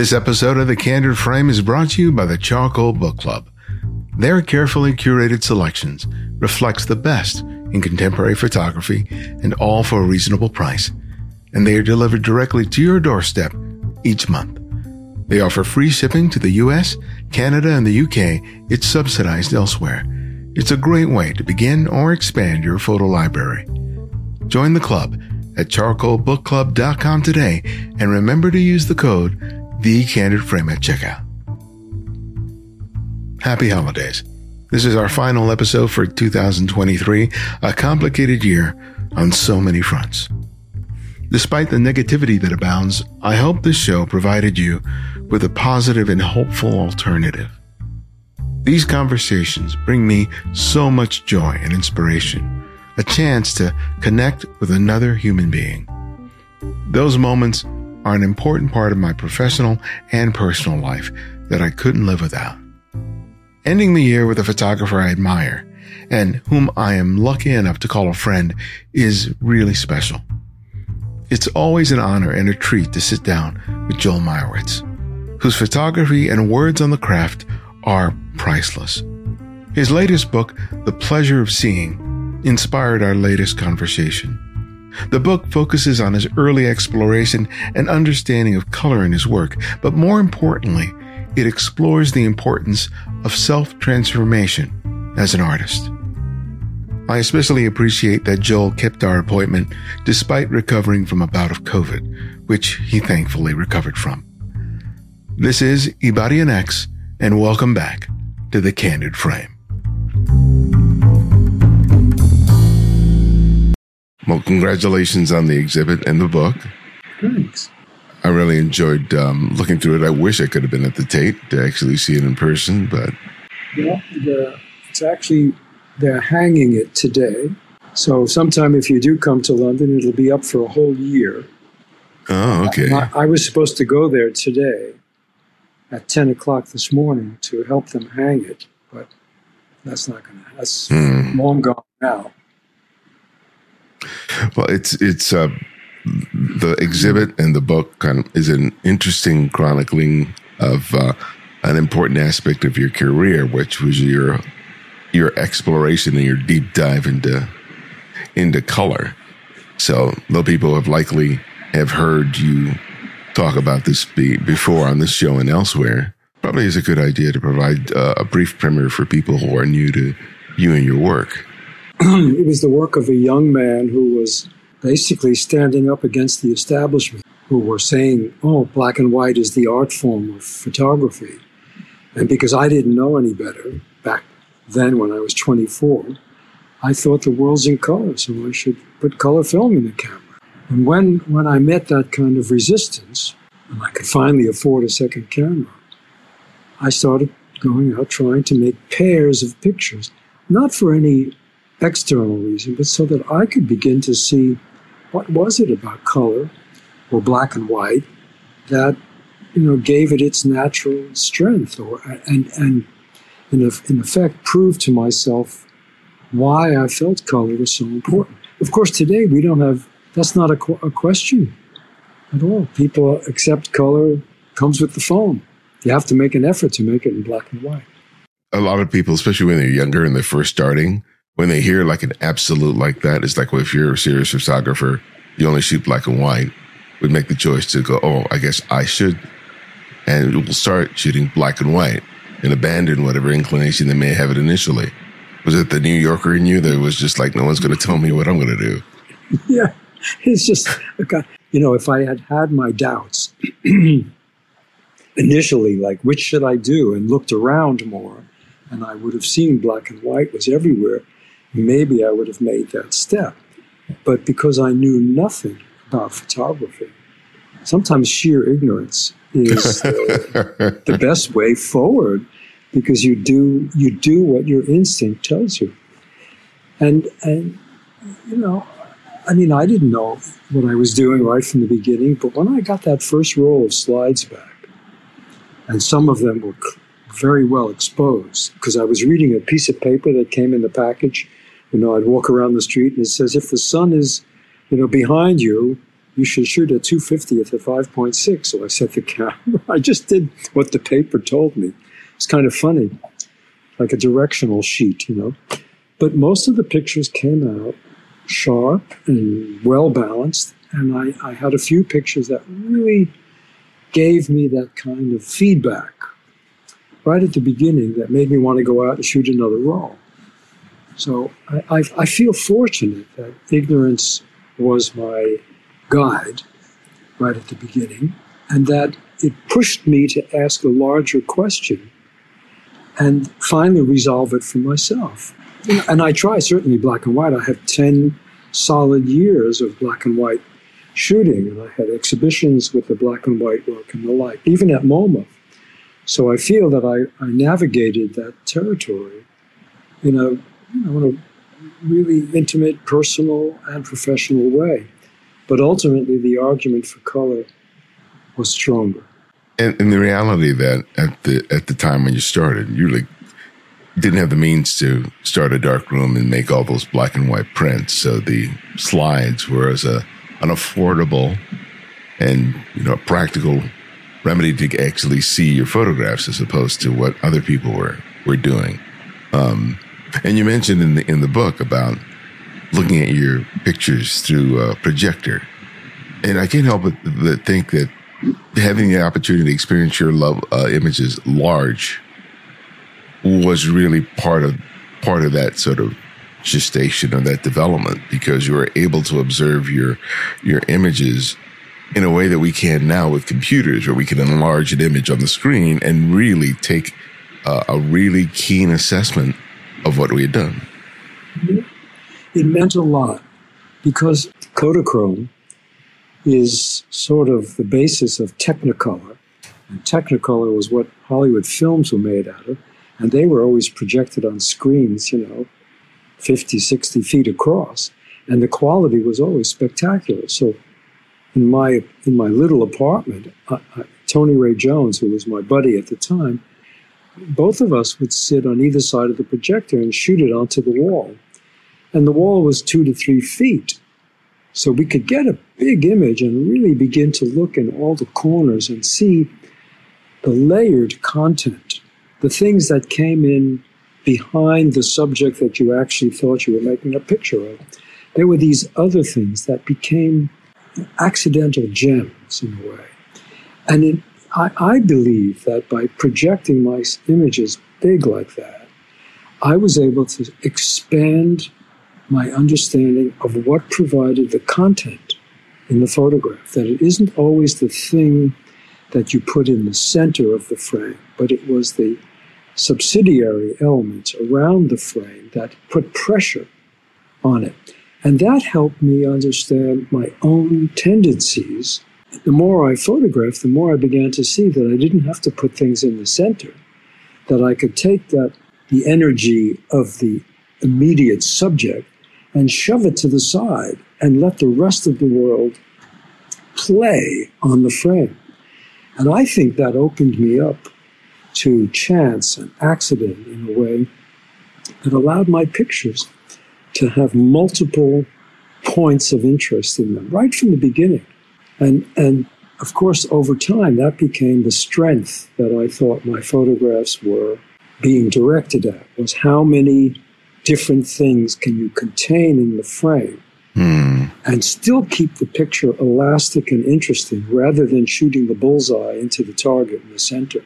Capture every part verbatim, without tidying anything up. This episode of The Candid Frame is brought to you by the Charcoal Book Club. Their carefully curated selections reflects the best in contemporary photography, and all for a reasonable price. And they are delivered directly to your doorstep each month. They offer free shipping to the U S, Canada, and the U K. It's subsidized elsewhere. It's a great way to begin or expand your photo library. Join the club at charcoal book club dot com today, and remember to use the code TheCandidFrame at checkout. Happy holidays. This is our final episode for two thousand twenty-three, a complicated year on so many fronts. Despite the negativity that abounds, I hope this show provided you with a positive and hopeful alternative. These conversations bring me so much joy and inspiration, a chance to connect with another human being. Those moments are an important part of my professional and personal life that I couldn't live without. Ending the year with a photographer I admire and whom I am lucky enough to call a friend is really special. It's always an honor and a treat to sit down with Joel Meyerowitz, whose photography and words on the craft are priceless. His latest book, The Pleasure of Seeing, inspired our latest conversation. The book focuses on his early exploration and understanding of color in his work, but more importantly, it explores the importance of self-transformation as an artist. I especially appreciate that Joel kept our appointment despite recovering from a bout of COVID, which he thankfully recovered from. This is Ibarionex, and welcome back to The Candid Frame. Well, congratulations on the exhibit and the book. Thanks. I really enjoyed um, looking through it. I wish I could have been at the Tate to actually see it in person, but... Yeah, the, it's actually, they're hanging it today. So sometime if you do come to London, it'll be up for a whole year. Oh, okay. I, I was supposed to go there today at ten o'clock this morning to help them hang it, but that's not going to... That's mm. long gone now. Well, it's... it's uh, the exhibit and the book kind of is an interesting chronicling of uh, an important aspect of your career, which was your your exploration and your deep dive into into color. So the people have likely have heard you talk about this be, before on this show and elsewhere. Probably is a good idea to provide uh, a brief primer for people who are new to you and your work. It was the work of a young man who was basically standing up against the establishment, who were saying, oh, black and white is the art form of photography. And because I didn't know any better back then when I was twenty-four, I thought the world's in color, so I should put color film in the camera. And when, when I met that kind of resistance, and I could finally afford a second camera, I started going out trying to make pairs of pictures, not for any external reason, but so that I could begin to see what was it about color or black and white that, you know, gave it its natural strength, or and and in, in effect proved to myself why I felt color was so important. Of course, today we don't have, that's not a, qu a question at all. People accept color, comes with the phone. You have to make an effort to make it in black and white. A lot of people, especially when they're younger and they're first starting, when they hear like an absolute like that, it's like, well, if you're a serious photographer, you only shoot black and white, would make the choice to go, oh, I guess I should. And we'll start shooting black and white and abandon whatever inclination they may have it initially. Was it the New Yorker in you that was just like, no one's going to tell me what I'm going to do? Yeah, it's just, okay. You know, if I had had my doubts initially, like, which should I do? And looked around more, and I would have seen black and white was everywhere. Maybe I would have made that step. But because I knew nothing about photography, sometimes sheer ignorance is the, the best way forward, because you do you do what your instinct tells you. And, and you know, I mean, I didn't know what I was doing right from the beginning, but when I got that first roll of slides back, and some of them were very well exposed, because I was reading a piece of paper that came in the package. You know, I'd walk around the street and it says, if the sun is, you know, behind you, you should shoot a two fifty at the five point six. So I set the camera. I just did what the paper told me. It's kind of funny, like a directional sheet, you know. But most of the pictures came out sharp and well-balanced. And I, I had a few pictures that really gave me that kind of feedback right at the beginning that made me want to go out and shoot another roll. So I, I, I feel fortunate that ignorance was my guide right at the beginning, and that it pushed me to ask a larger question and finally resolve it for myself. And I try, certainly, black and white. I have ten solid years of black and white shooting, and I had exhibitions with the black and white work and the like, even at MoMA. So I feel that I, I navigated that territory in a, in a really intimate, personal, and professional way. But ultimately, the argument for color was stronger. And, and the reality that at the at the time when you started, you really didn't have the means to start a darkroom and make all those black and white prints. So the slides were as a an affordable and, you know, practical remedy to actually see your photographs as opposed to what other people were, were doing. Um, and you mentioned in the in the book about looking at your pictures through a projector. And I can't help but think that having the opportunity to experience your love, uh, images large was really part of part of that sort of gestation of that development, because you were able to observe your your images in a way that we can now with computers, where we can enlarge an image on the screen and really take uh, a really keen assessment of what we had done. It meant a lot, because Kodachrome is sort of the basis of Technicolor. And Technicolor was what Hollywood films were made out of, and they were always projected on screens, you know, fifty, sixty feet across, and the quality was always spectacular. So in my in my little apartment, I, I, Tony Ray Jones, who was my buddy at the time, both of us would sit on either side of the projector and shoot it onto the wall. And the wall was two to three feet. So we could get a big image and really begin to look in all the corners and see the layered content, the things that came in behind the subject that you actually thought you were making a picture of. There were these other things that became accidental gems in a way. And it, I, I believe that by projecting my images big like that, I was able to expand my understanding of what provided the content in the photograph, that it isn't always the thing that you put in the center of the frame, but it was the subsidiary elements around the frame that put pressure on it. And that helped me understand my own tendencies. The more I photographed, the more I began to see that I didn't have to put things in the center, that I could take that the energy of the immediate subject and shove it to the side and let the rest of the world play on the frame. And I think that opened me up to chance and accident in a way that allowed my pictures to have multiple points of interest in them right from the beginning. And, and of course, over time, that became the strength that I thought my photographs were being directed at, was how many different things can you contain in the frame mm. and still keep the picture elastic and interesting rather than shooting the bullseye into the target in the center.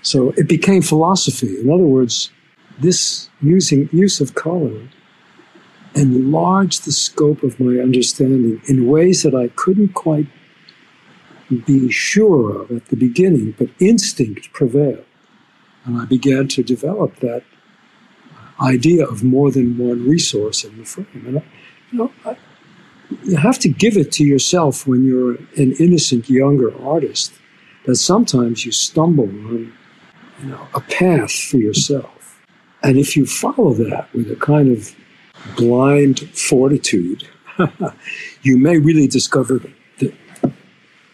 So it became philosophy. In other words, this using use of color enlarged the scope of my understanding in ways that I couldn't quite be sure of at the beginning, but instinct prevailed. And I began to develop that idea of more than one resource in the frame. And I, you know, I, you have to give it to yourself when you're an innocent, younger artist, that sometimes you stumble on you know, a path for yourself. And if you follow that with a kind of blind fortitude, you may really discover the,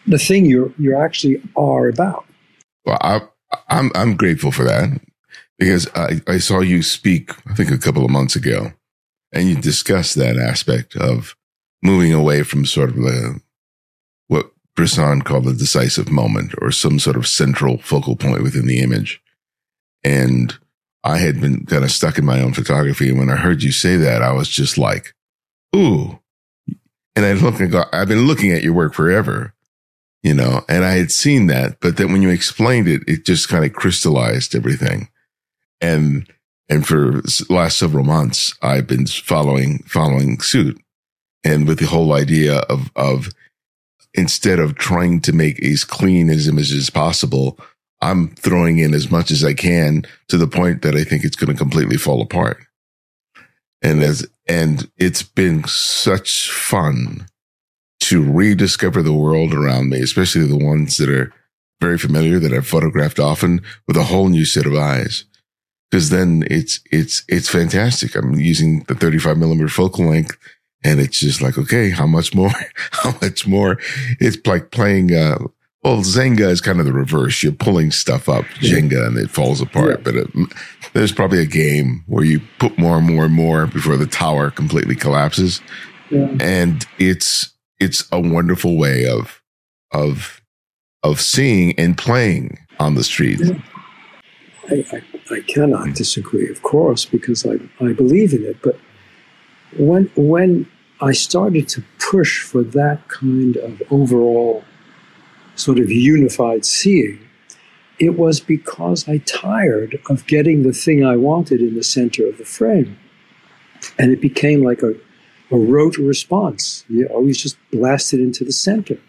the thing you you actually are about. Well, I, I'm I'm grateful for that, because I, I saw you speak, I think, a couple of months ago, and you discussed that aspect of moving away from sort of the Brisson called the decisive moment, or some sort of central focal point within the image. And I had been kind of stuck in my own photography. And when I heard you say that, I was just like, ooh. And I look and go, I've been looking at your work forever, you know, and I had seen that. But then when you explained it, it just kind of crystallized everything. And and for the last several months, I've been following following suit. And with the whole idea of of instead of trying to make as clean as images as possible, I'm throwing in as much as I can to the point that I think it's going to completely fall apart. And as and it's been such fun to rediscover the world around me, especially the ones that are very familiar, that I've photographed often, with a whole new set of eyes. Because then it's it's it's fantastic. I'm using the thirty-five millimeter focal length. And it's just like, okay, how much more? How much more? It's like playing, uh, well, Zynga is kind of the reverse. You're pulling stuff up, Jenga, and it falls apart. Yeah. But it, there's probably a game where you put more and more and more before the tower completely collapses. Yeah. And it's, it's a wonderful way of, of, of seeing and playing on the street. Yeah. I, I, I cannot mm-hmm. disagree, of course, because I, I believe in it, but When when I started to push for that kind of overall sort of unified seeing, it was because I tired of getting the thing I wanted in the center of the frame. And it became like a, a rote response. You always just blasted into the center.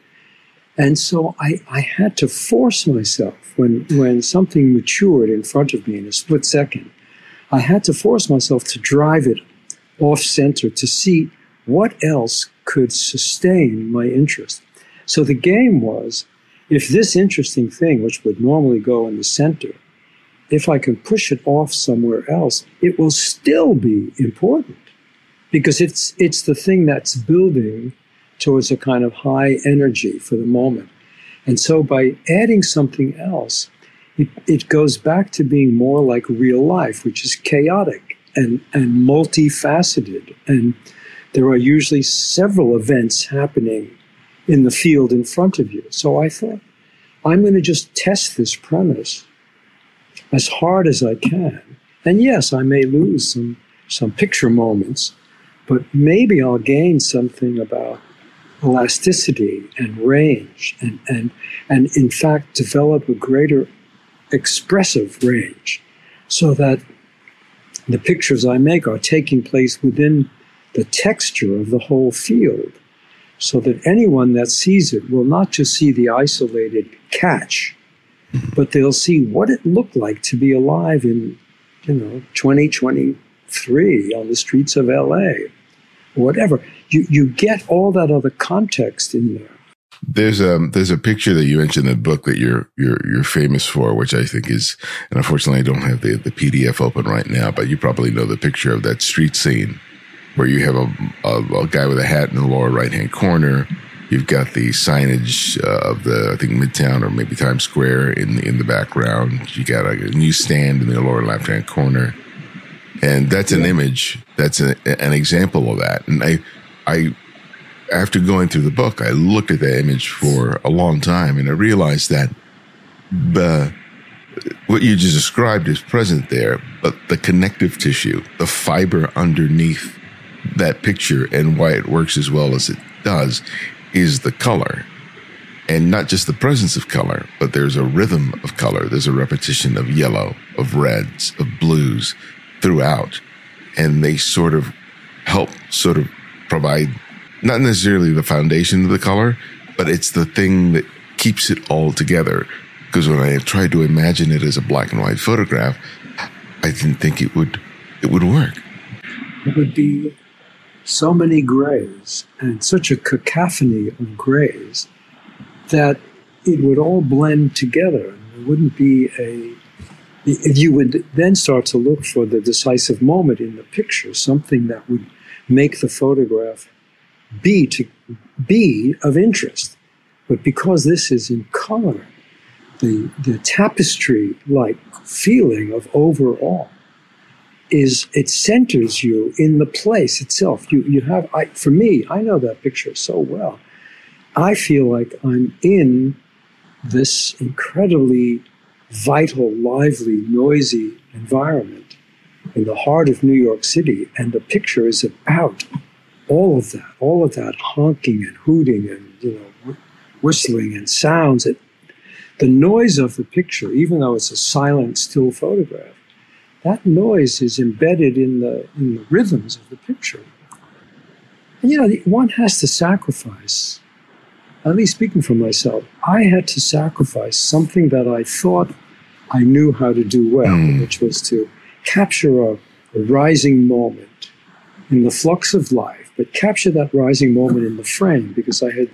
And so I, I had to force myself when, when something matured in front of me in a split second, I had to force myself to drive it off-center to see what else could sustain my interest. So the game was, if this interesting thing, which would normally go in the center, if I can push it off somewhere else, it will still be important because it's it's the thing that's building towards a kind of high energy for the moment. And so by adding something else, it, it goes back to being more like real life, which is chaotic. And, and multifaceted. And there are usually several events happening in the field in front of you. So I thought, I'm going to just test this premise as hard as I can. And yes, I may lose some, some picture moments, but maybe I'll gain something about elasticity and range and, and, and in fact, develop a greater expressive range so that the pictures I make are taking place within the texture of the whole field so that anyone that sees it will not just see the isolated catch, but they'll see what it looked like to be alive in, you know, twenty twenty-three on the streets of L A, whatever. You you get all that other context in there. There's a, there's a picture that you mentioned in the book that you're, you're, you're famous for, which I think is, and unfortunately I don't have the, the P D F open right now, but you probably know the picture of that street scene where you have a, a, a guy with a hat in the lower right-hand corner. You've got the signage uh, of the, I think Midtown or maybe Times Square in the, in the background. You got a newsstand in the lower left-hand corner. And that's an image. That's a, an example of that. And I, I, after going through the book, I looked at that image for a long time, and I realized that the what you just described is present there, but the connective tissue, the fiber underneath that picture and why it works as well as it does is the color. And not just the presence of color, but there's a rhythm of color. There's a repetition of yellow, of reds, of blues throughout. And they sort of help sort of provide not necessarily the foundation of the color, but it's the thing that keeps it all together. Because when I tried to imagine it as a black and white photograph, I didn't think it would it would work. It would be so many grays and such a cacophony of grays that it would all blend together. There wouldn't be a... You would then start to look for the decisive moment in the picture, something that would make the photograph be to be of interest. But because this is in color, the the tapestry like feeling of overall is it centers you in the place itself. You you have I, for me, I know that picture so well. I feel like I'm in this incredibly vital, lively, noisy environment in the heart of New York City, and the picture is about all of that, all of that honking and hooting and, you know, whistling and sounds. It, the noise of the picture, even though it's a silent, still photograph, that noise is embedded in the, in the rhythms of the picture. And, you know, one has to sacrifice, at least speaking for myself, I had to sacrifice something that I thought I knew how to do well, mm. which was to capture a, a rising moment in the flux of life, but capture that rising moment in the frame, because I had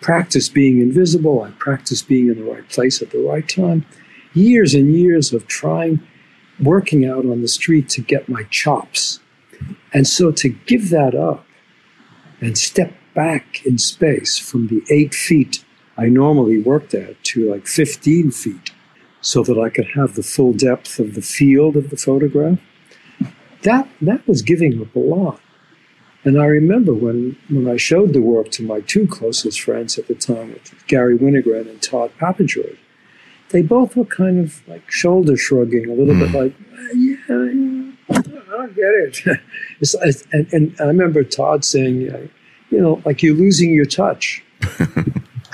practiced being invisible, I practiced being in the right place at the right time. Years and years of trying, working out on the street to get my chops. And so to give that up and step back in space from the eight feet I normally worked at to like fifteen feet so that I could have the full depth of the field of the photograph, that that was giving up a lot. And I remember when, when I showed the work to my two closest friends at the time, Gary Winogrand and Todd Papageorge, they both were kind of like shoulder shrugging, a little mm. bit like, yeah, yeah, I get it. it's, it's, and, and I remember Todd saying, you know, like, you're losing your touch.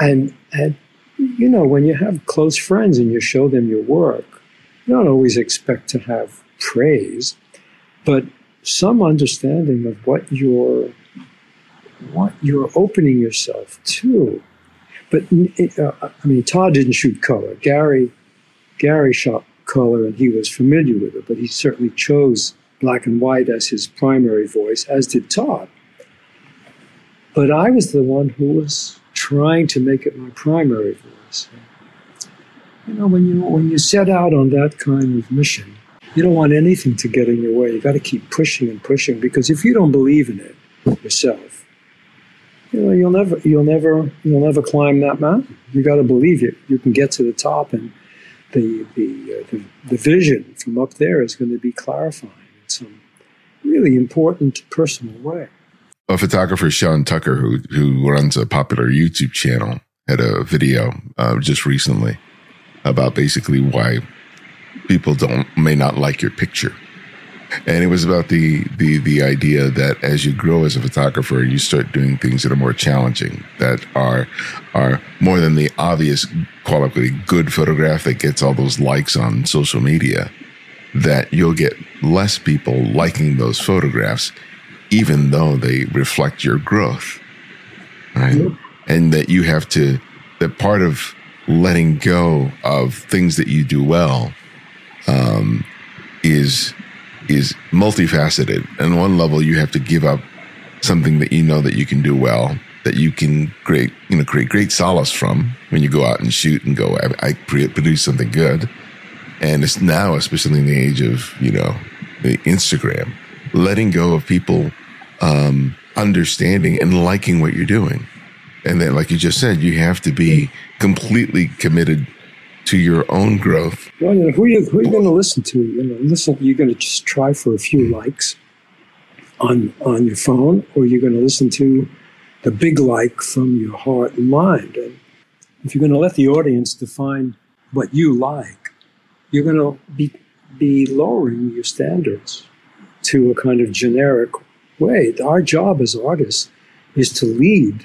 and, and, you know, when you have close friends and you show them your work, you don't always expect to have praise, but some understanding of what you're, what you're opening yourself to. But, uh, I mean, Todd didn't shoot color. Gary, Gary shot color, and he was familiar with it, but he certainly chose black and white as his primary voice, as did Todd. But I was the one who was trying to make it my primary voice. You know, when you when you set out on that kind of mission, you don't want anything to get in your way. You got to keep pushing and pushing, because if you don't believe in it yourself, you know, you'll never you'll never you'll never climb that mountain. You got to believe it. You can get to the top, and the the, uh, the the vision from up there is going to be clarifying in some really important personal way. A photographer, Sean Tucker, who who runs a popular YouTube channel, had a video uh, just recently about basically why people don't may not like your picture, and it was about the the the idea that as you grow as a photographer, you start doing things that are more challenging, that are are more than the obvious, quality good photograph that gets all those likes on social media. That you'll get less people liking those photographs, even though they reflect your growth, right? Yep. And that you have to, that part of letting go of things that you do well um, is, is multifaceted. On one level, you have to give up something that you know that you can do well, that you can create, you know, create great solace from when you go out and shoot and go, I, I produce something good. And it's now, especially in the age of, you know, the Instagram, letting go of people um, understanding and liking what you're doing. And then, like you just said, you have to be completely committed to your own growth. Well, you know, who, you, who are you going to listen to? You know, listen, you're going to just try for a few likes on on your phone, or you're going to listen to the big like from your heart and mind. And if you're going to let the audience define what you like, you're going to be, be lowering your standards to a kind of generic way. Our job as artists is to lead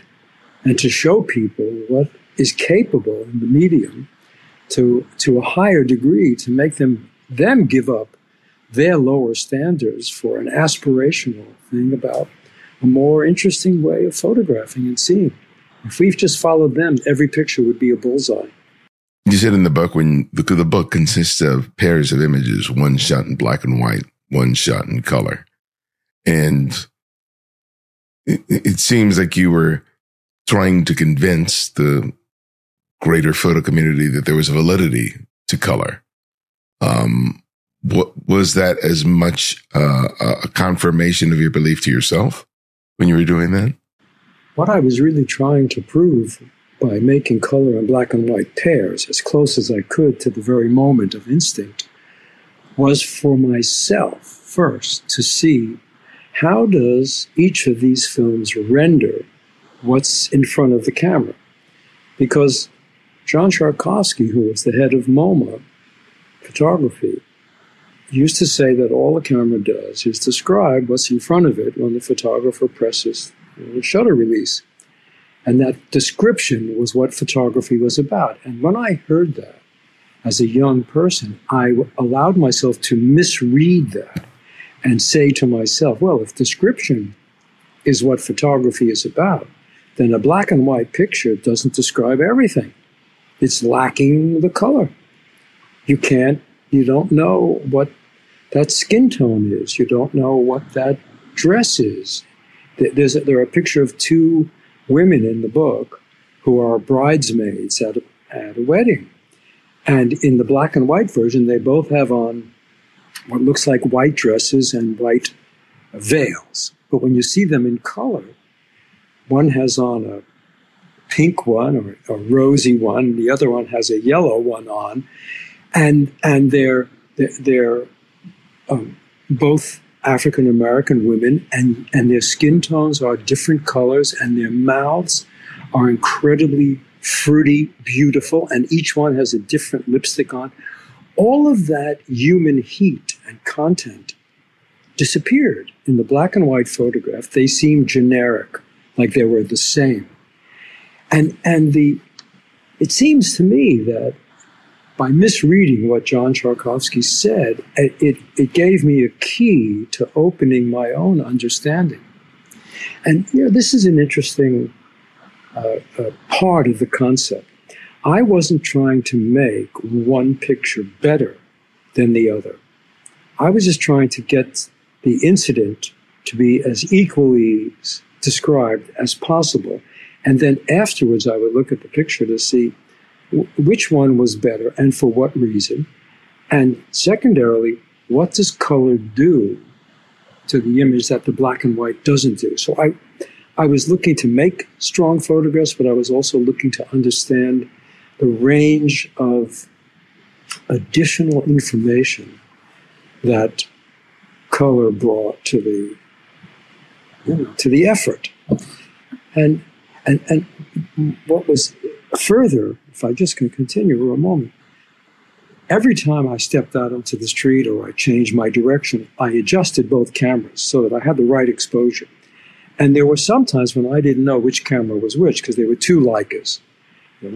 and to show people what is capable in the medium to to a higher degree, to make them them give up their lower standards for an aspirational thing about a more interesting way of photographing and seeing. If we've just followed them, every picture would be a bullseye. You said in the book, when the, the book consists of pairs of images, one shot in black and white, one shot in color. And it, it seems like you were trying to convince the greater photo community that there was validity to color. Um, what, was that as much uh, a confirmation of your belief to yourself when you were doing that? What I was really trying to prove by making color and black and white pairs as close as I could to the very moment of instinct was for myself first to see how does each of these films render what's in front of the camera. Because John Szarkowski, who was the head of MoMA photography, used to say that all the camera does is describe what's in front of it when the photographer presses the shutter release. And that description was what photography was about. And when I heard that, as a young person, I allowed myself to misread that and say to myself, well, if description is what photography is about, then a black and white picture doesn't describe everything. It's lacking the color. You can't, you don't know what that skin tone is. You don't know what that dress is. There's a, there are a picture of two women in the book who are bridesmaids at a, at a wedding. And in the black and white version, they both have on what looks like white dresses and white veils. But when you see them in color, one has on a pink one or a rosy one, the other one has a yellow one on, and and they're they're, they're um, both African American women, and and their skin tones are different colors, and their mouths are incredibly fruity, beautiful, and each one has a different lipstick on. All of that human heat and content disappeared in the black and white photograph. They seemed generic, like they were the same. And and the it seems to me that by misreading what John Szarkowski said, it, it, it gave me a key to opening my own understanding. And you know, this is an interesting Uh, uh, part of the concept. I wasn't trying to make one picture better than the other. I was just trying to get the incident to be as equally described as possible. And then afterwards, I would look at the picture to see w- which one was better and for what reason. And secondarily, what does color do to the image that the black and white doesn't do? So I... I was looking to make strong photographs, but I was also looking to understand the range of additional information that color brought to the, you know, to the effort. And and and what was further, if I just can continue for a moment, every time I stepped out onto the street or I changed my direction, I adjusted both cameras so that I had the right exposure. And there were some times when I didn't know which camera was which, because there were two Leicas.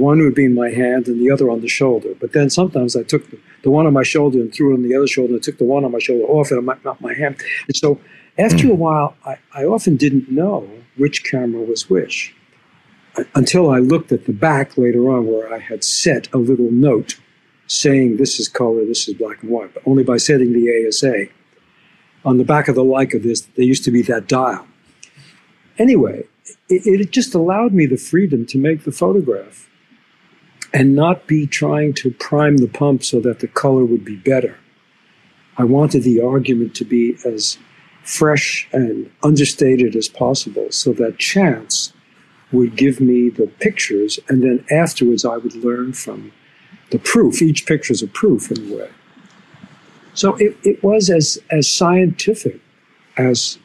One would be in my hand and the other on the shoulder. But then sometimes I took the, the one on my shoulder and threw it on the other shoulder, and took the one on my shoulder off and not my, my hand. And so after a while, I, I often didn't know which camera was which, until I looked at the back later on where I had set a little note saying this is color, this is black and white, but only by setting the A S A. On the back of the Leica, there used to be that dial. Anyway, it, it just allowed me the freedom to make the photograph and not be trying to prime the pump so that the color would be better. I wanted the argument to be as fresh and understated as possible so that chance would give me the pictures, and then afterwards I would learn from the proof. Each picture is a proof in a way. So it, it was as, as scientific as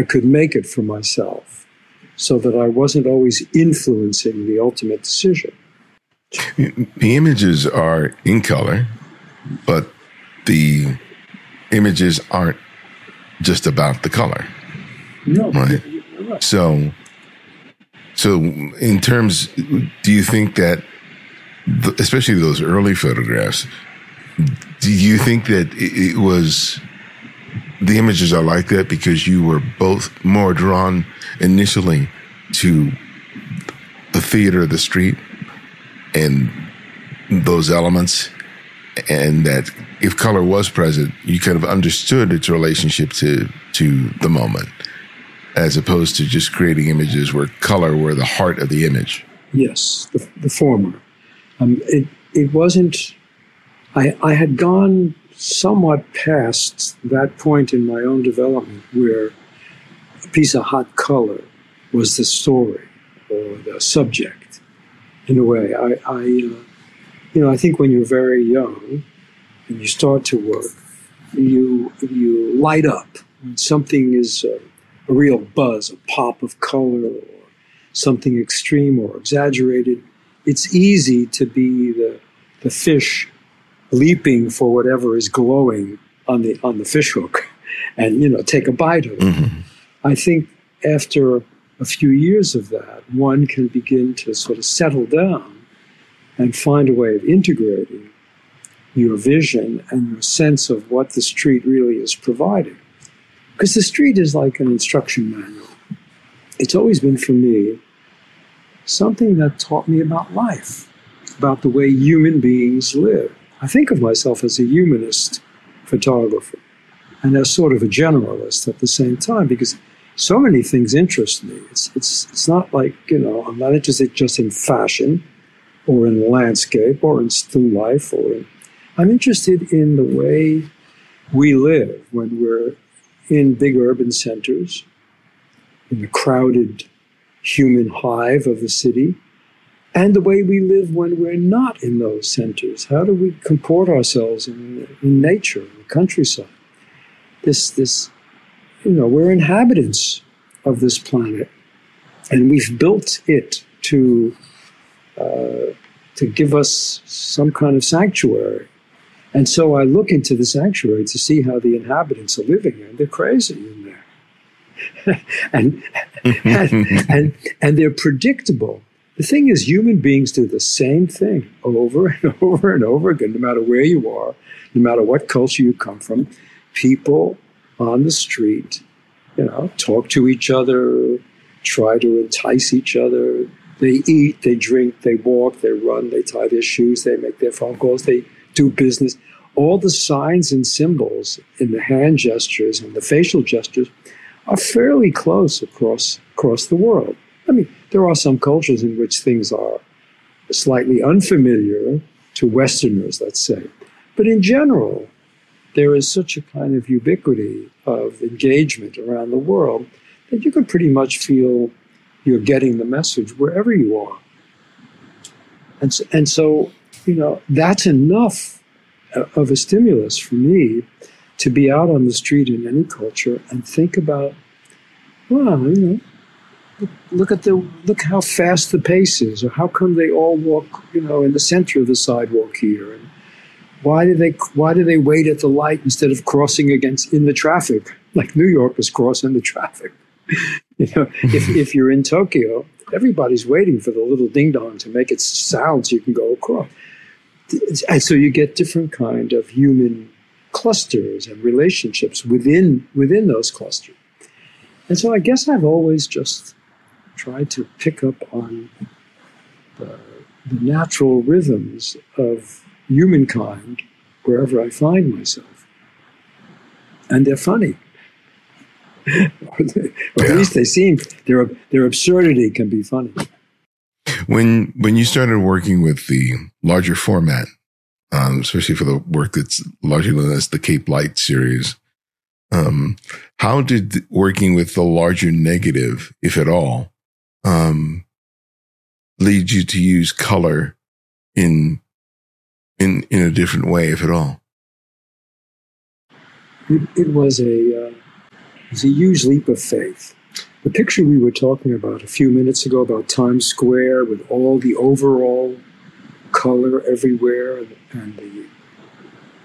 I could make it for myself so that I wasn't always influencing the ultimate decision. The images are in color, but the images aren't just about the color. No. Right? You're right. So, so in terms, do you think that, especially those early photographs, do you think that it was... the images are like that because you were both more drawn initially to the theater, the street, and those elements, and that if color was present, you kind of understood its relationship to, to the moment, as opposed to just creating images where color were the heart of the image. Yes, the, the former. Um, it, it wasn't... I, I had gone... somewhat past that point in my own development where a piece of hot color was the story or the subject, in a way. I, I uh, you know, I think when you're very young and you start to work, you you light up when something is a, a real buzz, a pop of color, or something extreme or exaggerated, it's easy to be the, the fish leaping for whatever is glowing on the on the fishhook and, you know, take a bite of it. Mm-hmm. I think after a few years of that, one can begin to sort of settle down and find a way of integrating your vision and your sense of what the street really is providing. Because the street is like an instruction manual. It's always been, for me, something that taught me about life, about the way human beings live. I think of myself as a humanist photographer and as sort of a generalist at the same time, because so many things interest me. It's, it's, it's not like, you know, I'm not interested just in fashion or in landscape or in still life. or in, I'm interested in the way we live when we're in big urban centers, in the crowded human hive of the city, and the way we live when we're not in those centers. How do we comport ourselves in, in nature, in the countryside? This, this, you know, we're inhabitants of this planet, and we've built it to uh, to give us some kind of sanctuary. And so I look into the sanctuary to see how the inhabitants are living, and they're crazy in there. and, and, and, and they're predictable. The thing is, human beings do the same thing over and over and over again, no matter where you are, no matter what culture you come from. People on the street, you know, talk to each other, try to entice each other. They eat, they drink, they walk, they run, they tie their shoes, they make their phone calls, they do business. All the signs and symbols in the hand gestures and the facial gestures are fairly close across across the world. I mean, there are some cultures in which things are slightly unfamiliar to Westerners, let's say. But in general, there is such a kind of ubiquity of engagement around the world that you can pretty much feel you're getting the message wherever you are. And so, and so, you know, that's enough of a stimulus for me to be out on the street in any culture and think about, well, you know, look, look at the look how fast the pace is, or how come they all walk, you know, in the center of the sidewalk here, and why do they why do they wait at the light instead of crossing against in the traffic, like New York was crossing the traffic. You know, if if you're in Tokyo, everybody's waiting for the little ding dong to make its sound so you can go across, and so you get different kind of human clusters and relationships within within those clusters. And so I guess I've always just tried to pick up on the, the natural rhythms of humankind wherever I find myself. And they're funny. or they, or yeah. At least they seem, their their absurdity can be funny. When when you started working with the larger format, Um, especially for the work that's largely known as the Cape Light series. Um, how did working with the larger negative, if at all, um, lead you to use color in in in a different way, if at all? It, it was a uh, it was a huge leap of faith. The picture we were talking about a few minutes ago about Times Square with all the overall color everywhere and, and the,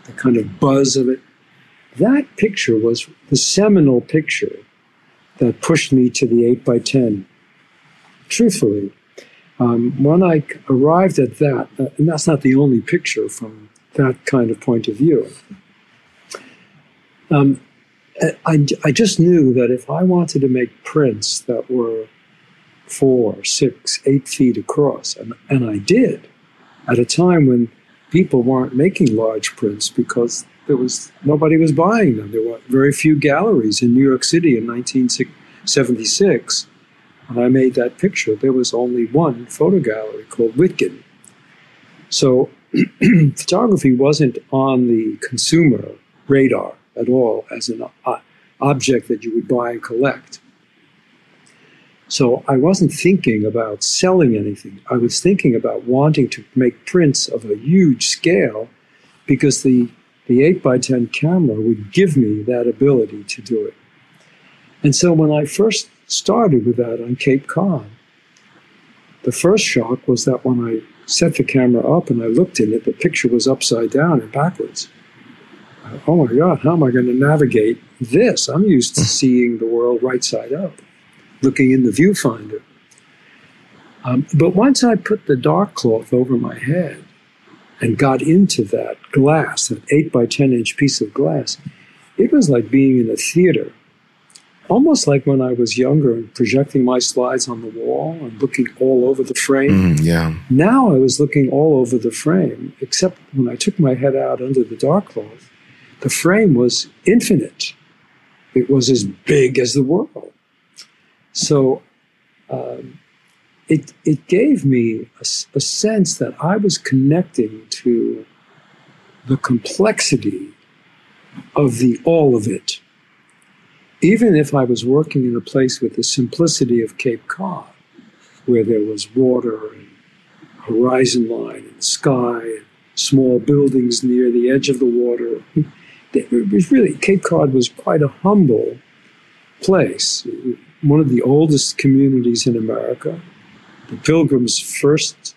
the kind of buzz of it. That picture was the seminal picture that pushed me to the eight by ten, truthfully. Um, when I arrived at that, uh, and that's not the only picture from that kind of point of view, um, I, I just knew that if I wanted to make prints that were four, six, eight feet across, and, and I did, at a time when people weren't making large prints because there was nobody was buying them. There were very few galleries in New York City in nineteen seventy-six. When I made that picture, there was only one photo gallery called Witkin. So photography wasn't on the consumer radar at all as an o- object that you would buy and collect. So I wasn't thinking about selling anything. I was thinking about wanting to make prints of a huge scale because the, the eight by ten camera would give me that ability to do it. And so when I first started with that on Cape Cod, The first shock was that when I set the camera up and I looked in it, the picture was upside down and backwards. Oh my God, how am I going to navigate this? I'm used to seeing the world right side up, looking in the viewfinder. Um, but once I put the dark cloth over my head and got into that glass, that eight by ten inch piece of glass, it was like being in a theater. Almost like when I was younger and projecting my slides on the wall and looking all over the frame. Mm, yeah. Now I was looking all over the frame, except when I took my head out under the dark cloth, the frame was infinite. It was as big as the world. So um, it, it gave me a, a sense that I was connecting to the complexity of the all of it. Even if I was working in a place with the simplicity of Cape Cod, where there was water and horizon line and sky and small buildings near the edge of the water, it was really, Cape Cod was quite a humble place. One of the oldest communities in America. The Pilgrims first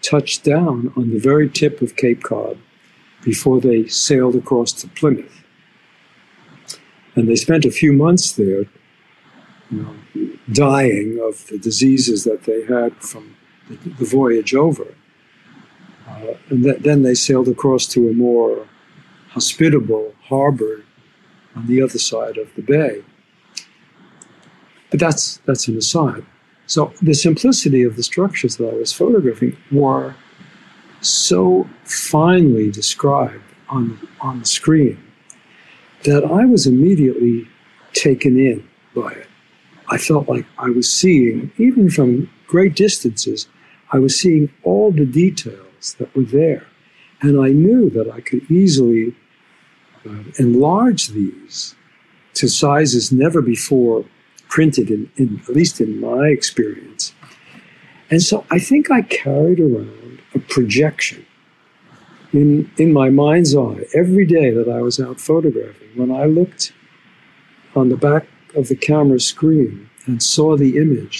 touched down on the very tip of Cape Cod before they sailed across to Plymouth. And they spent a few months there, you know, dying of the diseases that they had from the, the voyage over. Uh, and th then they sailed across to a more hospitable harbor on the other side of the bay. But that's, that's an aside. So the simplicity of the structures that I was photographing were so finely described on, on the screen that I was immediately taken in by it. I felt like I was seeing, even from great distances, I was seeing all the details that were there. And I knew that I could easily uh, enlarge these to sizes never before printed, in, in, at least in my experience. And so I think I carried around a projection In, in my mind's eye, every day that I was out photographing, when I looked on the back of the camera screen and saw the image,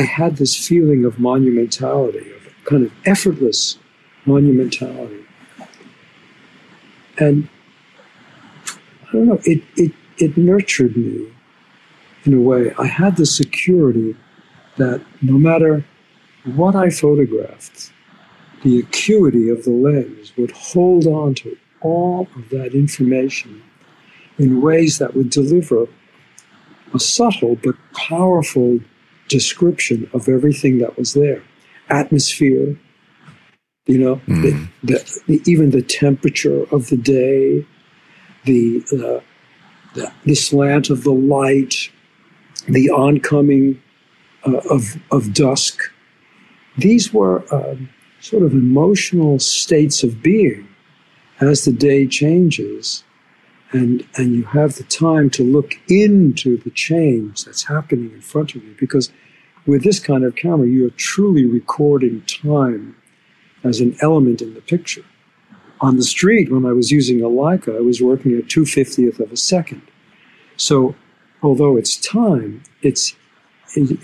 I had this feeling of monumentality, of kind of effortless monumentality. And I don't know, it, it, it nurtured me in a way. I had the security that no matter what I photographed, the acuity of the lens would hold on to all of that information in ways that would deliver a subtle but powerful description of everything that was there. Atmosphere, you know, mm. the, the, the, even the temperature of the day, the, uh, the, the slant of the light, the oncoming uh, of, of dusk. These were... Um, sort of emotional states of being as the day changes, and and you have the time to look into the change that's happening in front of you, because with this kind of camera, you're truly recording time as an element in the picture. On the street, when I was using a Leica, I was working at two fiftieth of a second. So although it's time, it's,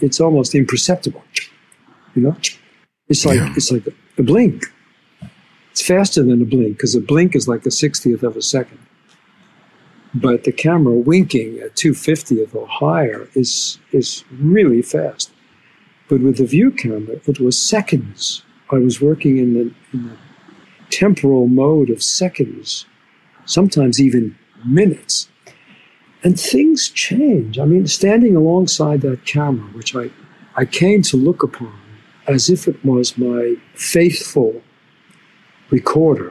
it's almost imperceptible, you know? It's like, yeah. it's like a, a blink. It's faster than a blink, because a blink is like a sixtieth of a second. But the camera winking at two fiftieth or higher is, is really fast. But with the view camera, it was seconds. I was working in the, in the temporal mode of seconds, sometimes even minutes. And things change. I mean, standing alongside that camera, which I, I came to look upon as if it was my faithful recorder,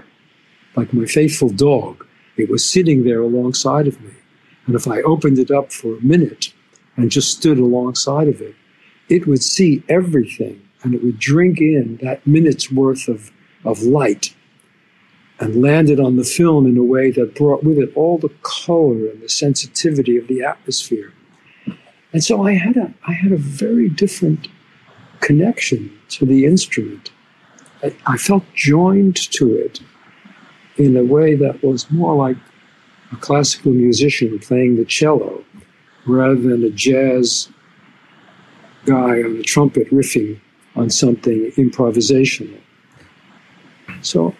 like my faithful dog. It was sitting there alongside of me. And if I opened it up for a minute and just stood alongside of it, it would see everything, and it would drink in that minute's worth of, of light and land it on the film in a way that brought with it all the color and the sensitivity of the atmosphere. And so I had a, I had a very different connection to the instrument. I, I felt joined to it in a way that was more like a classical musician playing the cello rather than a jazz guy on the trumpet riffing on something improvisational. So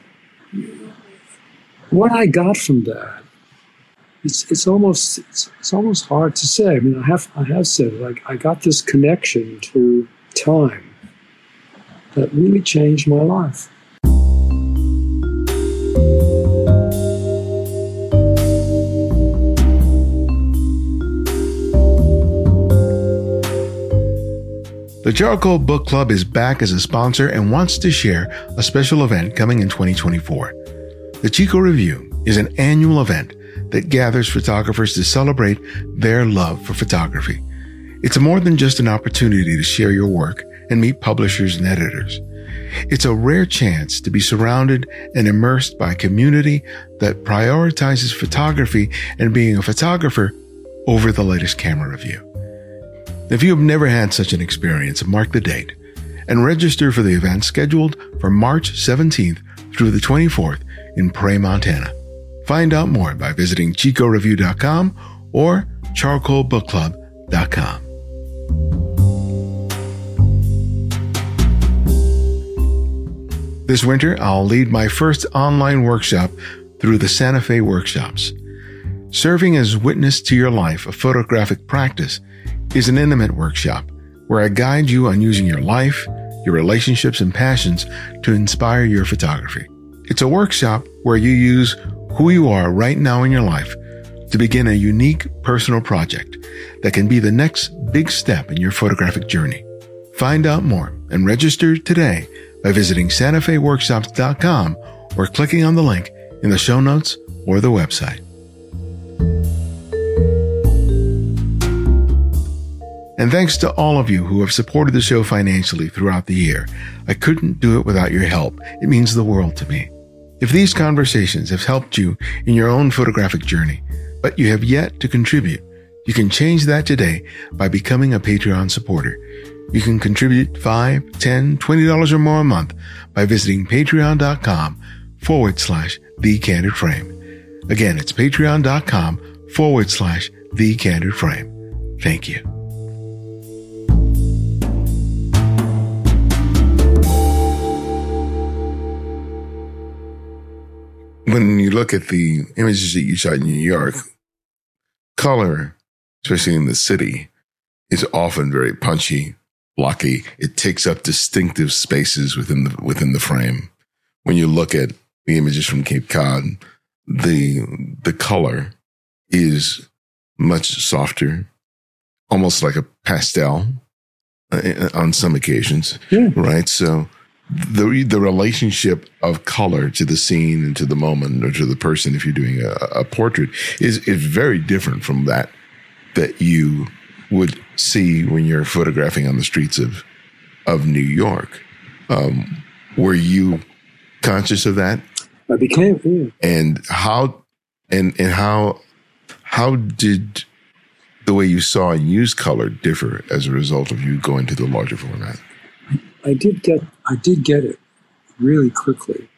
what I got from that, it's it's almost it's, it's almost hard to say. I mean, I have I have said it. Like, I got this connection to time that really changed my life. The Charcoal Book Club is back as a sponsor and wants to share a special event coming in twenty twenty-four. The Chico Review is an annual event that gathers photographers to celebrate their love for photography. It's more than just an opportunity to share your work and meet publishers and editors. It's a rare chance to be surrounded and immersed by a community that prioritizes photography and being a photographer over the latest camera review. If you have never had such an experience, mark the date and register for the event scheduled for March seventeenth through the twenty-fourth in Pray, Montana. Find out more by visiting chico review dot com or charcoal book club dot com. This winter, I'll lead my first online workshop through the Santa Fe Workshops. Serving as witness to your life, a photographic practice, is an intimate workshop where I guide you on using your life, your relationships, and passions to inspire your photography. It's a workshop where you use who you are right now in your life to begin a unique personal project that can be the next big step in your photographic journey. Find out more and register today by visiting santa fe workshops dot com or clicking on the link in the show notes or the website. And thanks to all of you who have supported the show financially throughout the year. I couldn't do it without your help. It means the world to me. If these conversations have helped you in your own photographic journey, but you have yet to contribute, you can change that today by becoming a Patreon supporter. You can contribute five dollars, ten dollars, twenty dollars or more a month by visiting patreon.com forward slash The Candid Frame. Again, it's patreon.com forward slash The Candid Frame. Thank you. When you look at the images that you shot in New York, color, especially in the city, is often very punchy, blocky. It takes up distinctive spaces within the within the frame. When you look at the images from Cape Cod, the the color is much softer, almost like a pastel uh, on some occasions, yeah. Right? So The the relationship of color to the scene and to the moment or to the person, if you're doing a, a portrait, is, is very different from that that you would see when you're photographing on the streets of of New York. Um, were you conscious of that? I became. Yeah. And how and and how how did the way you saw and used color differ as a result of you going to the larger format? I did get I did get it really quickly,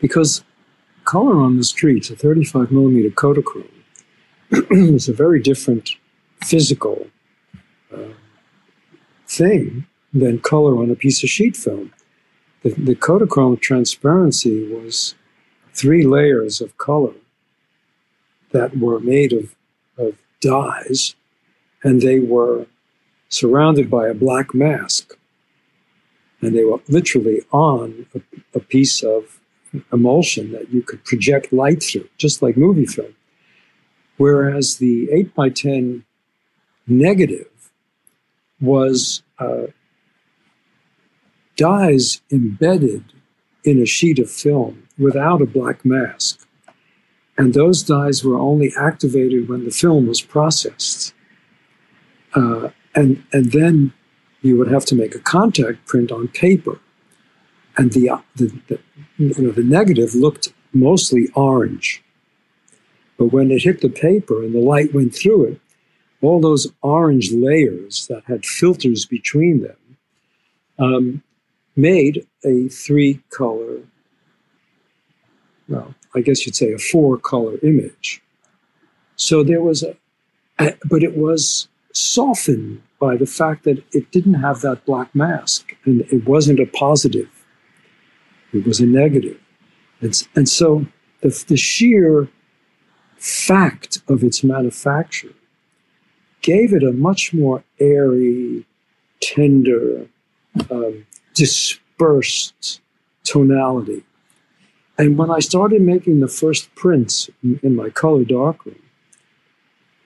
because color on the streets, a thirty-five millimeter Kodachrome, is a very different physical uh, thing than color on a piece of sheet film. The, the Kodachrome transparency was three layers of color that were made of, of dyes, and they were surrounded by a black mask. And they were literally on a, a piece of emulsion that you could project light through, just like movie film. Whereas the eight by ten negative was uh, dyes embedded in a sheet of film without a black mask. And those dyes were only activated when the film was processed. Uh, and, and then... you would have to make a contact print on paper, and the, the, the you know the negative looked mostly orange, but when it hit the paper and the light went through it, all those orange layers that had filters between them um, made a three-color, well, I guess you'd say a four-color image. So there was a, a but it was softened by the fact that it didn't have that black mask. And it wasn't a positive. It was a negative. And, and so the, the sheer fact of its manufacture gave it a much more airy, tender, um, dispersed tonality. And when I started making the first prints in, in my color darkroom,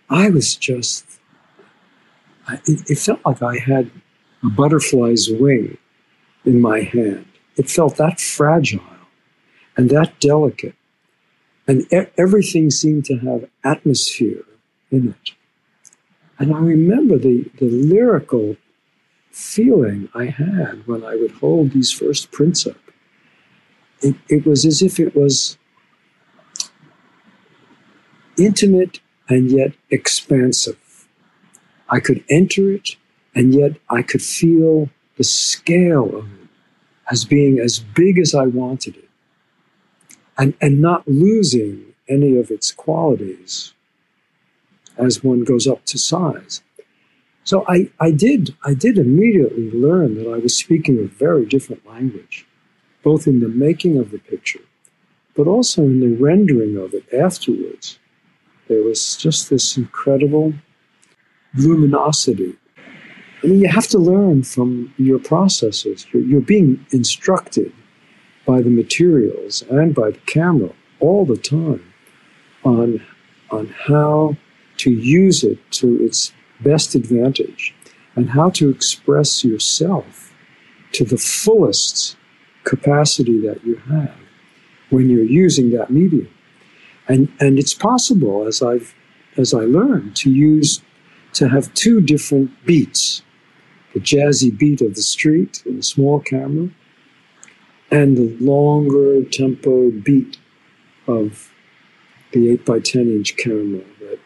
I was just, I, it, it felt like I had a butterfly's wing in my hand. It felt that fragile and that delicate. And e everything seemed to have atmosphere in it. And I remember the, the lyrical feeling I had when I would hold these first prints up. It, it was as if it was intimate and yet expansive. I could enter it, and yet I could feel the scale of it as being as big as I wanted it, and, and not losing any of its qualities as one goes up to size. So I, I did, I did immediately learn that I was speaking a very different language, both in the making of the picture, but also in the rendering of it afterwards. There was just this incredible luminosity. I mean, you have to learn from your processes. You're, you're being instructed by the materials and by the camera all the time on, on how to use it to its best advantage and how to express yourself to the fullest capacity that you have when you're using that medium. And, and it's possible, as I've, as I learned, to use, to have two different beats, the jazzy beat of the street in a small camera and the longer tempo beat of the eight by ten inch camera that,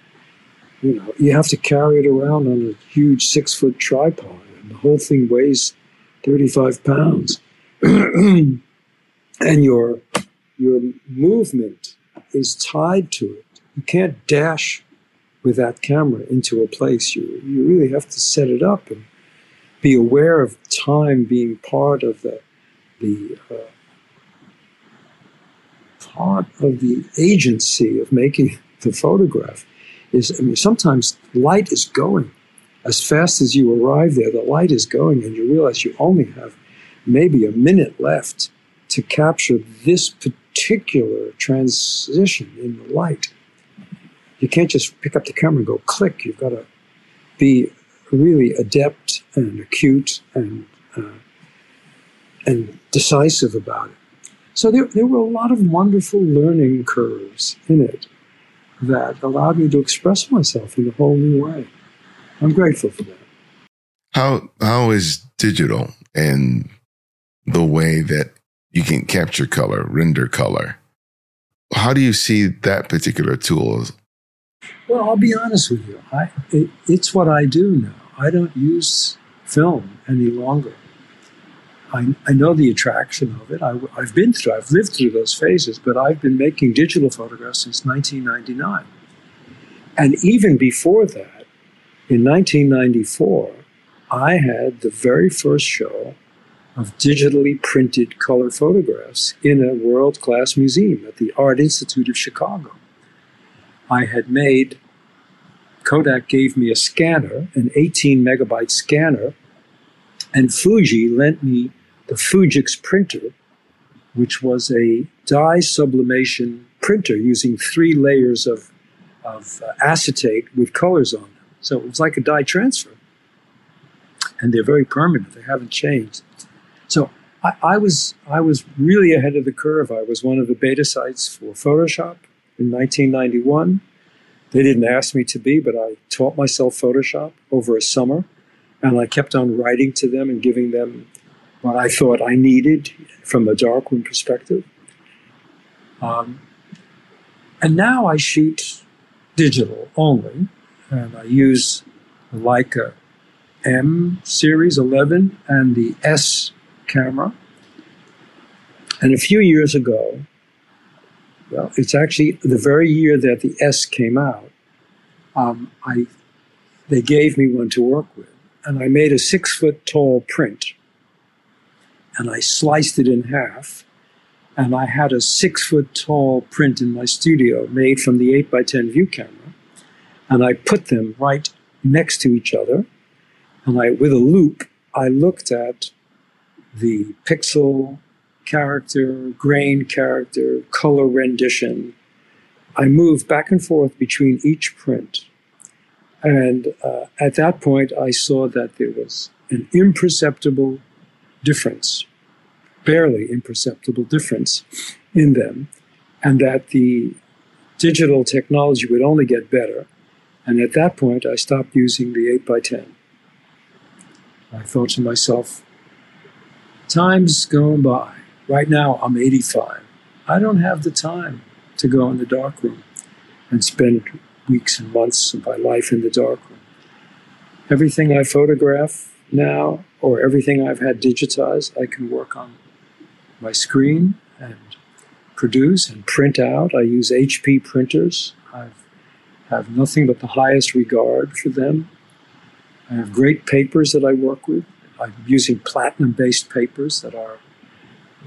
you know, you have to carry it around on a huge six foot tripod and the whole thing weighs thirty-five pounds. And your, your movement is tied to it. You can't dash with that camera into a place. You, you really have to set it up and be aware of time being part of the, the uh, part of the agency of making the photograph. Is, I mean, sometimes light is going. As fast as you arrive there, the light is going and you realize you only have maybe a minute left to capture this particular transition in the light. You can't just pick up the camera and go click. You've got to be really adept and acute and, uh, and decisive about it. So there, there were a lot of wonderful learning curves in it that allowed me to express myself in a whole new way. I'm grateful for that. How, how is digital and the way that you can capture color, render color, how do you see that particular tool? Well, I'll be honest with you. I, it, it's what I do now. I don't use film any longer. I, I know the attraction of it. I, I've been through, I've lived through those phases, but I've been making digital photographs since nineteen ninety-nine. And even before that, in nineteen ninety-four, I had the very first show of digitally printed color photographs in a world-class museum at the Art Institute of Chicago. I had made, Kodak gave me a scanner, an eighteen megabyte scanner, and Fuji lent me the Fujix printer, which was a dye sublimation printer using three layers of, of acetate with colors on them. So it was like a dye transfer. And they're very permanent, they haven't changed. So I, I was I was really ahead of the curve. I was one of the beta sites for Photoshop in nineteen ninety-one. They didn't ask me to be, but I taught myself Photoshop over a summer, and I kept on writing to them and giving them what I thought I needed from a darkroom perspective. Um, and now I shoot digital only, and I use the Leica M series eleven and the S camera. And a few years ago, well, it's actually the very year that the S came out, um, I, they gave me one to work with. And I made a six foot tall print and I sliced it in half, and I had a six-foot-tall print in my studio made from the eight by ten view camera, and I put them right next to each other, and I, with a loop, I looked at the pixel character, grain character, color rendition. I moved back and forth between each print, and uh, at that point I saw that there was an imperceptible difference, barely imperceptible difference in them, and that the digital technology would only get better. And at that point, I stopped using the eight by ten. I thought to myself, time's going by. Right now, I'm eighty-five. I don't have the time to go in the darkroom and spend weeks and months of my life in the darkroom. Everything I photograph now, or everything I've had digitized, I can work on my screen and produce and print out. I use H P printers. I have nothing but the highest regard for them. I have great papers that I work with. I'm using platinum-based papers that are,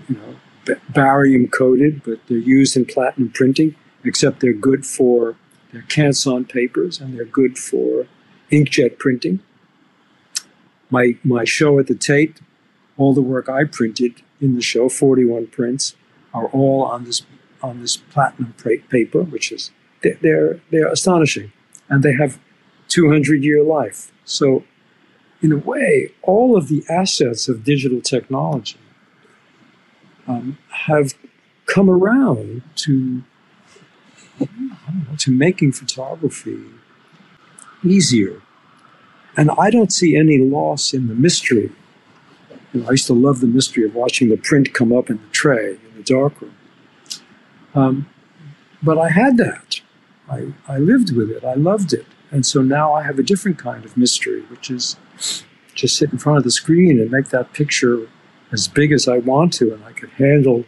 you know, b- barium-coated, but they're used in platinum printing, except they're good for, they're Canson papers, and they're good for inkjet printing. My, my show at the Tate, all the work I printed in the show, forty-one prints, are all on this on this platinum paper, which is, they're, they're astonishing. And they have two hundred year life. So in a way, all of the assets of digital technology um, have come around to, I don't know, to making photography easier. And I don't see any loss in the mystery. You know, I used to love the mystery of watching the print come up in the tray in the darkroom. Um, but I had that. I, I lived with it. I loved it. And so now I have a different kind of mystery, which is just sit in front of the screen and make that picture as big as I want to. And I could handle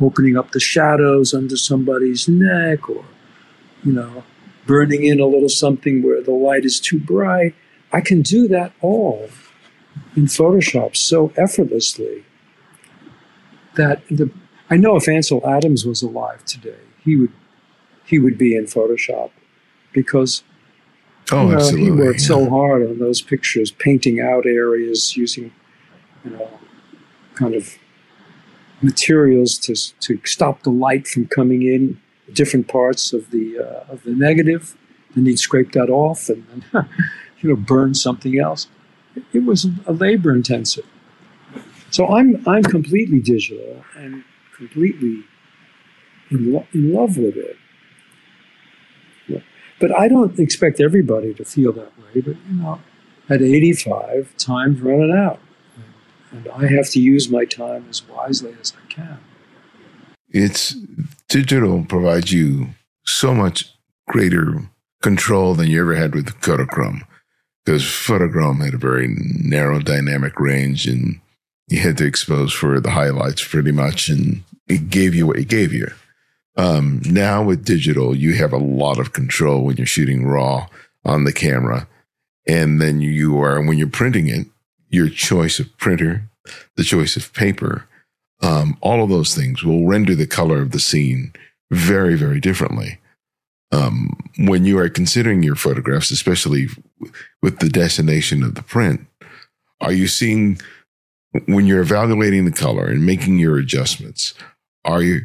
opening up the shadows under somebody's neck, or, you know, burning in a little something where the light is too bright. I can do that all in Photoshop so effortlessly that the, I know if Ansel Adams was alive today, he would he would be in Photoshop, because oh, you know, he worked yeah. so hard on those pictures, painting out areas, using, you know, kind of materials to to stop the light from coming in different parts of the uh, of the negative, and he'd scrape that off and. and you know, burn something else. It was a labor intensive. So I'm I'm completely digital and completely in, lo- in love with it. Yeah. But I don't expect everybody to feel that way. But you know, at eighty-five, time's running out, and I have to use my time as wisely as I can. It's digital provides you so much greater control than you ever had with Kodachrome. Because Kodachrome had a very narrow dynamic range, and you had to expose for the highlights pretty much, and it gave you what it gave you. Um, now with digital, you have a lot of control when you're shooting raw on the camera, and then you are, when you're printing it, your choice of printer, the choice of paper, um, all of those things will render the color of the scene very, very differently. Um, when you are considering your photographs, especially w- with the destination of the print, are you seeing, when you're evaluating the color and making your adjustments, are you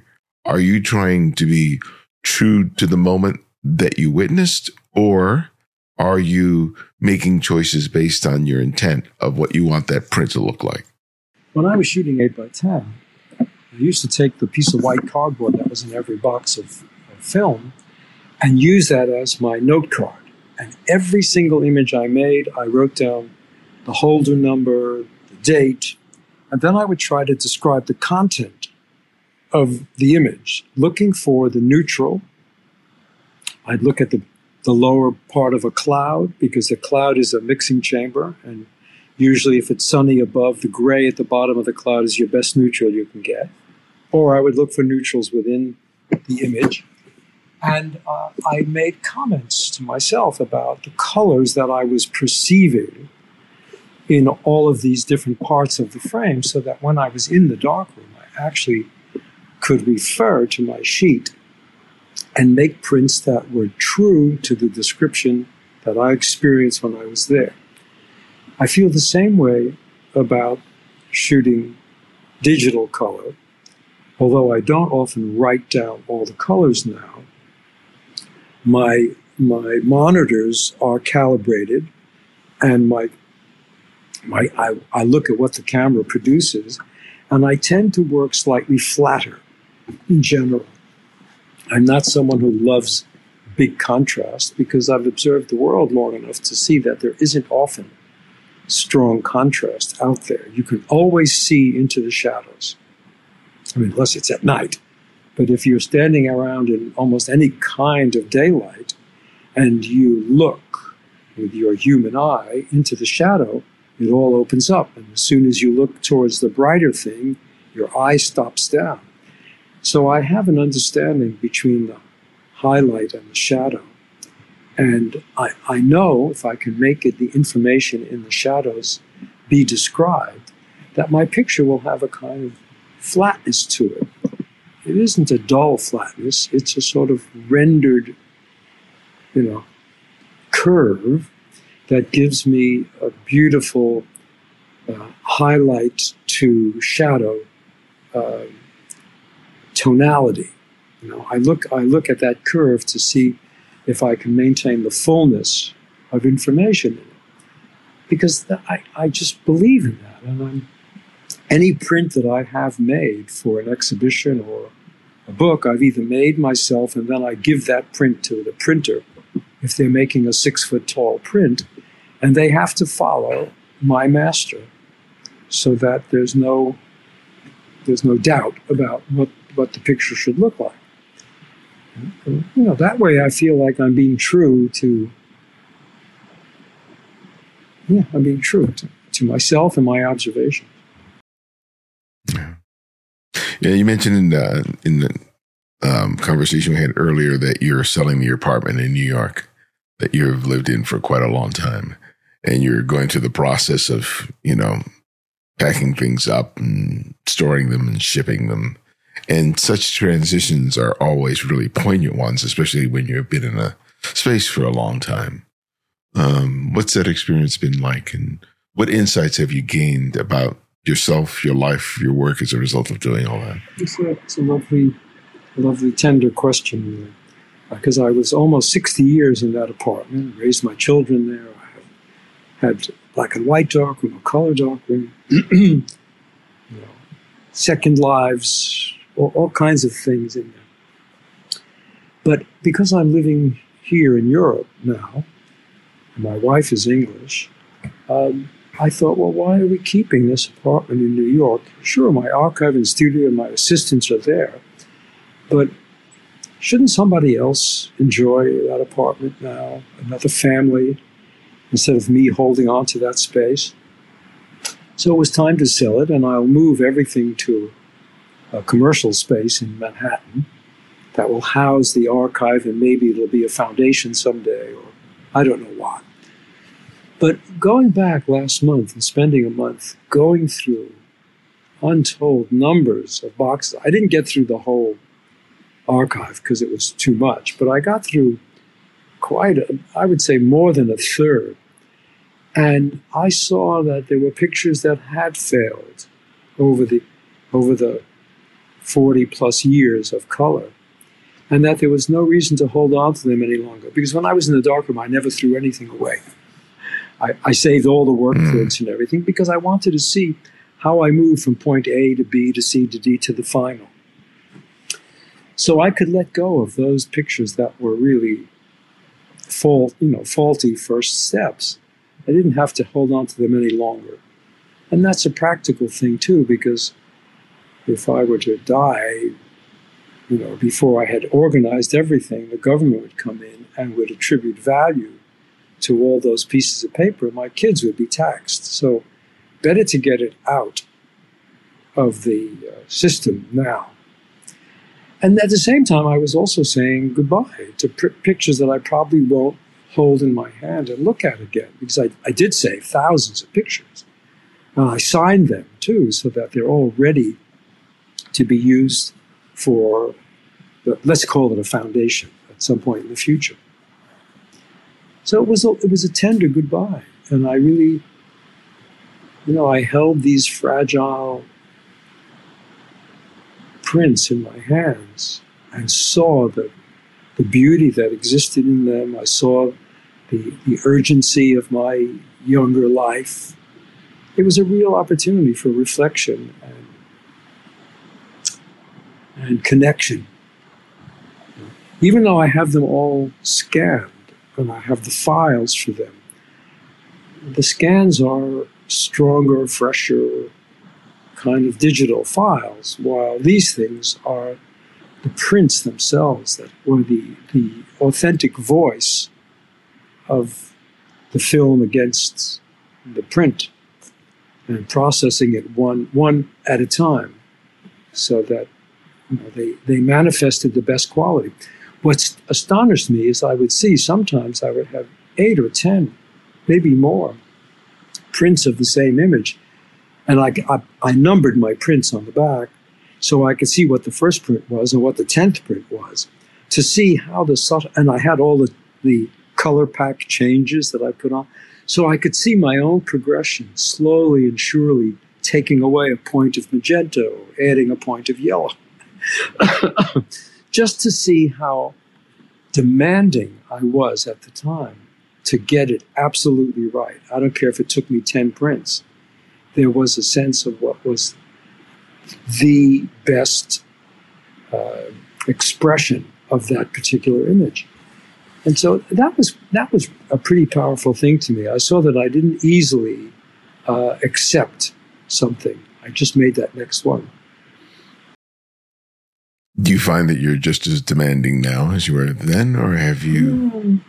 are you trying to be true to the moment that you witnessed, or are you making choices based on your intent of what you want that print to look like? When I was shooting eight by ten, I used to take the piece of white cardboard that was in every box of, of film and use that as my note card. And every single image I made, I wrote down the holder number, the date, and then I would try to describe the content of the image, looking for the neutral. I'd look at the, the lower part of a cloud, because the cloud is a mixing chamber, and usually if it's sunny above, the gray at the bottom of the cloud is your best neutral you can get. Or I would look for neutrals within the image. And uh, I made comments to myself about the colors that I was perceiving in all of these different parts of the frame so that when I was in the darkroom, I actually could refer to my sheet and make prints that were true to the description that I experienced when I was there. I feel the same way about shooting digital color, although I don't often write down all the colors now. My, my monitors are calibrated, and my, my, I, I look at what the camera produces, and I tend to work slightly flatter in general. I'm not someone who loves big contrast because I've observed the world long enough to see that there isn't often strong contrast out there. You can always see into the shadows. I mean, unless it's at night. But if you're standing around in almost any kind of daylight and you look with your human eye into the shadow, it all opens up. And as soon as you look towards the brighter thing, your eye stops down. So I have an understanding between the highlight and the shadow. And I, I know if I can make it the information in the shadows be described, that my picture will have a kind of flatness to it. It isn't a dull flatness. It's a sort of rendered, you know, curve that gives me a beautiful uh, highlight to shadow uh, tonality. You know, I look, I look at that curve to see if I can maintain the fullness of information in it. Because the, I, I just believe in that. And I'm, any print that I have made for an exhibition or a book, I've either made myself and then I give that print to the printer if they're making a six-foot tall print, and they have to follow my master so that there's no, there's no doubt about what, what the picture should look like. You know, that way I feel like I'm being true to, yeah, I'm being true to, to myself and my observations. Yeah, yeah you mentioned in the, in the um, conversation we had earlier that you're selling your apartment in New York that you've lived in for quite a long time, and you're going through the process of, you know, packing things up and storing them and shipping them. And such transitions are always really poignant ones, especially when you've been in a space for a long time. Um, what's that experience been like? And what insights have you gained about yourself, your life, your work as a result of doing all that? It's a, it's a lovely, lovely, tender question. Because uh, I was almost sixty years in that apartment, I raised my children there. I had black and white darkroom, a color darkroom, you know, second lives, All, all kinds of things in there. But because I'm living here in Europe now, and my wife is English, um, I thought, well, why are we keeping this apartment in New York? Sure, my archive and studio and my assistants are there, but shouldn't somebody else enjoy that apartment now, another family, instead of me holding on to that space? So it was time to sell it, and I'll move everything to a commercial space in Manhattan that will house the archive, and maybe it'll be a foundation someday, or I don't know what. But going back last month and spending a month going through untold numbers of boxes, I didn't get through the whole archive because it was too much, but I got through quite, a, I would say more than a third. And I saw that there were pictures that had failed over the, over the forty plus years of color, and that there was no reason to hold on to them any longer. Because when I was in the darkroom, I never threw anything away. I, I saved all the work prints and everything because I wanted to see how I moved from point A to B to C to D to the final. So I could let go of those pictures that were really fault, you know, faulty first steps. I didn't have to hold on to them any longer. And that's a practical thing too, because if I were to die, you know, before I had organized everything, the government would come in and would attribute value to all those pieces of paper. My kids would be taxed. So better to get it out of the uh, system now. And at the same time, I was also saying goodbye to pr- pictures that I probably won't hold in my hand and look at again, because I, I did save thousands of pictures. Uh, I signed them, too, so that they're all ready to be used for, the, let's call it a foundation at some point in the future. So it was a, it was a tender goodbye, and I really, you know, I held these fragile prints in my hands and saw the, the beauty that existed in them. I saw the, the urgency of my younger life. It was a real opportunity for reflection and, and connection. Even though I have them all scanned and I have the files for them, the scans are stronger, fresher, kind of digital files, while these things are the prints themselves that were the, the authentic voice of the film against the print, and processing it one one at a time so that, you know, they, they manifested the best quality. What astonished me is I would see sometimes I would have eight or ten, maybe more, prints of the same image. And I, I, I numbered my prints on the back so I could see what the first print was and what the tenth print was, to see how the subtle, and I had all the, the color pack changes that I put on, so I could see my own progression slowly and surely taking away a point of magenta or adding a point of yellow, just to see how demanding I was at the time to get it absolutely right. I don't care if it took me ten prints. There was a sense of what was the best uh, expression of that particular image. And so that was that was a pretty powerful thing to me. I saw that I didn't easily uh, accept something. I just made that next one. Do you find that you're just as demanding now as you were then, or have you? Um,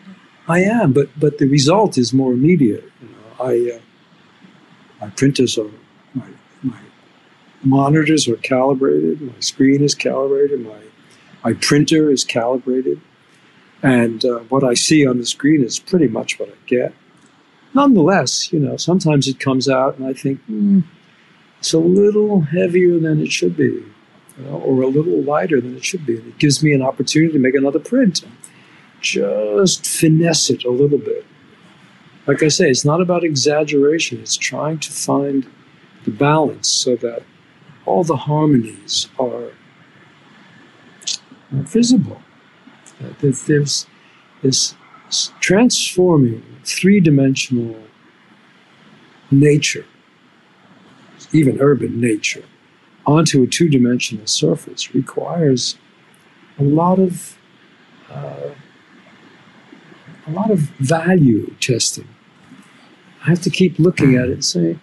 I am, but but the result is more immediate. You know, I. Uh, My printers are, my, my monitors are calibrated, my screen is calibrated, my, my printer is calibrated, and uh, what I see on the screen is pretty much what I get. Nonetheless, you know, sometimes it comes out and I think, mm, it's a little heavier than it should be, you know, or a little lighter than it should be. And it gives me an opportunity to make another print, just finesse it a little bit. Like I say, it's not about exaggeration. It's trying to find the balance so that all the harmonies are visible. There's this transforming three-dimensional nature, even urban nature, onto a two-dimensional surface requires a lot of uh, a lot of value testing. I have to keep looking at it and say,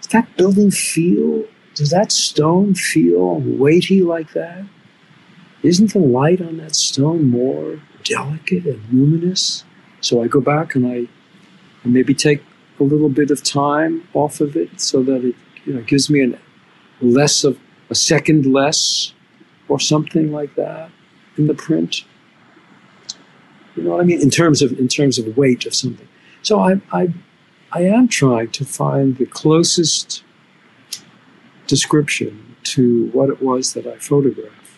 does that building feel, does that stone feel weighty like that? Isn't the light on that stone more delicate and luminous? So I go back and I and maybe take a little bit of time off of it so that it, you know, gives me an less of a second less or something like that in the print. You know what I mean? In terms of in terms of weight of something. So I I I am trying to find the closest description to what it was that I photographed.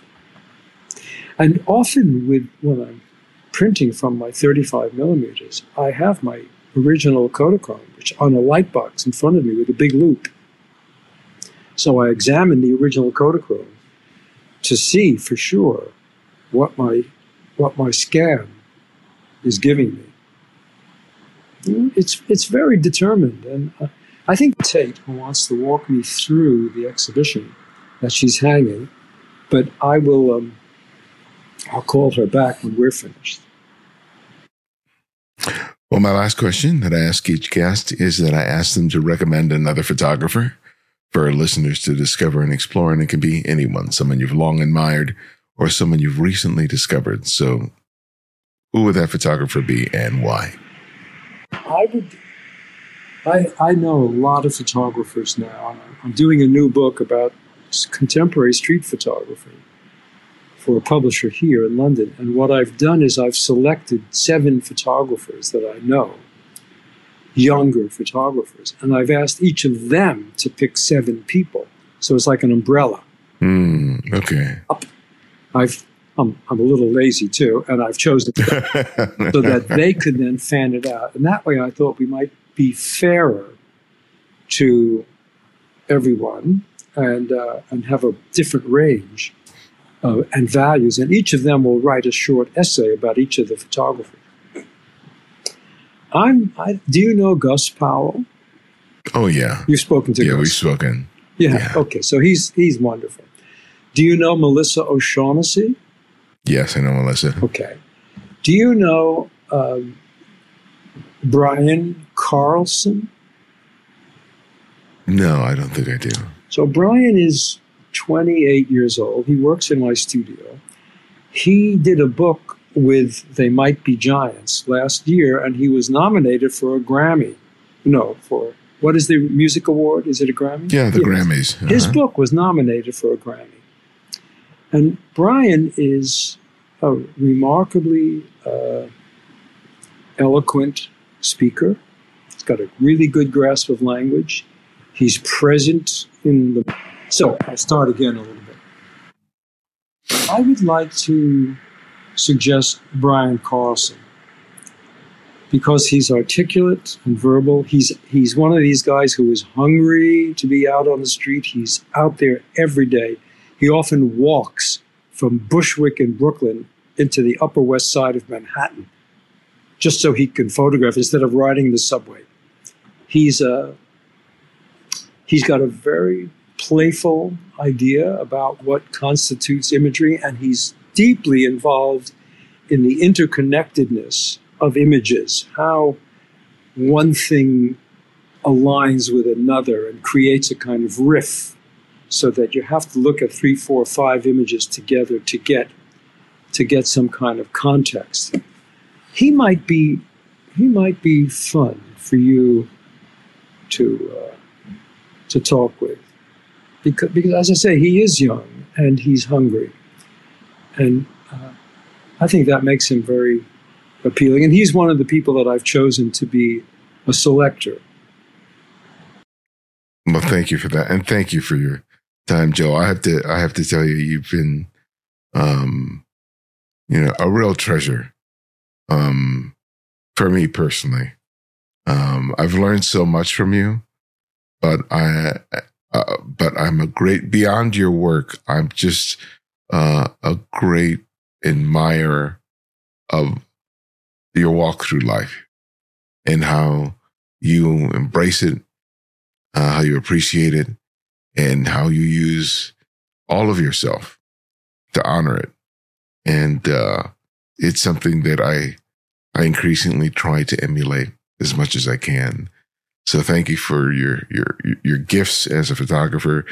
And often with when I'm printing from my thirty-five millimeters, I have my original Kodachrome, which on a light box in front of me with a big loop. So I examine the original Kodachrome to see for sure what my what my scan is giving me. It's it's very determined, and uh, I think Tate wants to walk me through the exhibition that she's hanging, but I will um, I'll call her back when we're finished. Well, my last question that I ask each guest is that I ask them to recommend another photographer for our listeners to discover and explore, and it can be anyone, someone you've long admired or someone you've recently discovered. So who would that photographer be and why? I would. I I know a lot of photographers now. I'm doing a new book about contemporary street photography, for a publisher here in London. And what I've done is I've selected seven photographers that I know, younger photographers, and I've asked each of them to pick seven people. So it's like an umbrella. Mm, okay. Up. I've, I'm, I'm a little lazy too, and I've chosen them so that they could then fan it out. And that way I thought we might be fairer to everyone and, uh, and have a different range uh, and values. And each of them will write a short essay about each of the photographers. I'm, I, do you know Gus Powell? Oh, yeah. You've spoken to yeah, Gus? Yeah, we've spoken. Yeah. yeah, okay. So he's he's wonderful. Do you know Melissa O'Shaughnessy? Yes, I know Melissa. Okay. Do you know um, Brian Carlson? No, I don't think I do. So Brian is twenty-eight years old. He works in my studio. He did a book with They Might Be Giants last year, and he was nominated for a Grammy. No, for what is the music award? Is it a Grammy? Yeah, the yes. Grammys. Uh-huh. His book was nominated for a Grammy. And Brian is a remarkably uh, eloquent speaker. He's got a really good grasp of language. He's present in the... So, I'll start again a little bit. I would like to suggest Brian Carlson, because he's articulate and verbal. He's he's one of these guys who is hungry to be out on the street. He's out there every day. He often walks from Bushwick in Brooklyn into the Upper West Side of Manhattan just so he can photograph instead of riding the subway. He's a, he's got a very playful idea about what constitutes imagery, and he's deeply involved in the interconnectedness of images, how one thing aligns with another and creates a kind of riff, so that you have to look at three, four, five images together to get to get some kind of context. He might be he might be fun for you to uh, to talk with, because because as I say, he is young and he's hungry, and uh, I think that makes him very appealing, and he's one of the people that I've chosen to be a selector. Well, thank you for that, and thank you for your time, Joe. I have to, I have to tell you, you've been, um, you know, a real treasure, um, for me personally. Um, I've learned so much from you, but I, uh, but I'm a great beyond your work. I'm just uh, a great admirer of your walk through life and how you embrace it, uh, how you appreciate it, and how you use all of yourself to honor it. And uh, it's something that I, I increasingly try to emulate as much as I can. So thank you for your, your, your gifts as a photographer,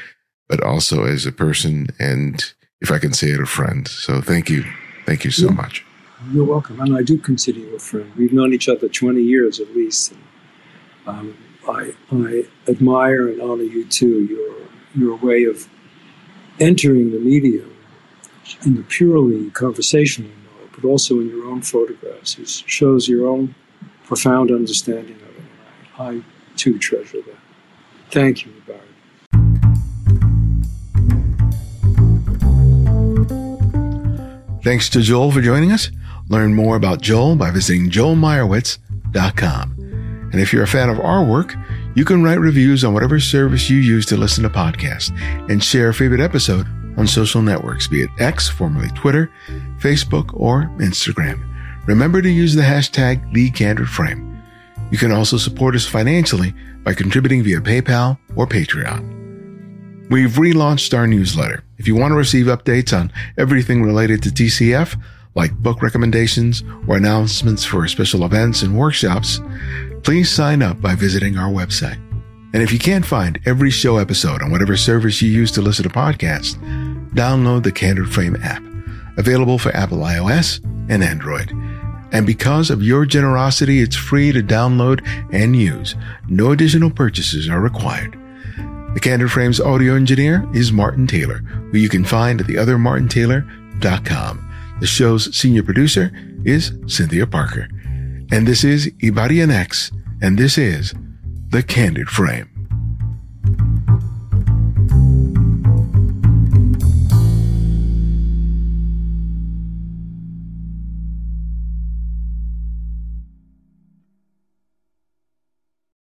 but also as a person. And if I can say it, a friend. So thank you. Thank you so yeah. much. You're welcome. And I do consider you a friend. We've known each other twenty years at least. And, um, I, I admire and honor you too. Your your way of entering the medium in the purely conversational mode, but also in your own photographs. It shows your own profound understanding of it. I too treasure that. Thank you, Ibarionex. Thanks to Joel for joining us. Learn more about Joel by visiting joel meyerowitz dot com. And if you're a fan of our work, you can write reviews on whatever service you use to listen to podcasts and share a favorite episode on social networks, be it X, formerly Twitter, Facebook, or Instagram. Remember to use the hashtag The Candid Frame. You can also support us financially by contributing via PayPal or Patreon. We've relaunched our newsletter. If you want to receive updates on everything related to T C F, like book recommendations or announcements for special events and workshops, please sign up by visiting our website. And if you can't find every show episode on whatever service you use to listen to podcasts, download the Candid Frame app, available for Apple iOS and Android. And because of your generosity, it's free to download and use. No additional purchases are required. The Candid Frame's audio engineer is Martin Taylor, who you can find at the other martin taylor dot com Podbean dot com. The show's senior producer is Cynthia Parker. And this is Ibarionex, and this is The Candid Frame.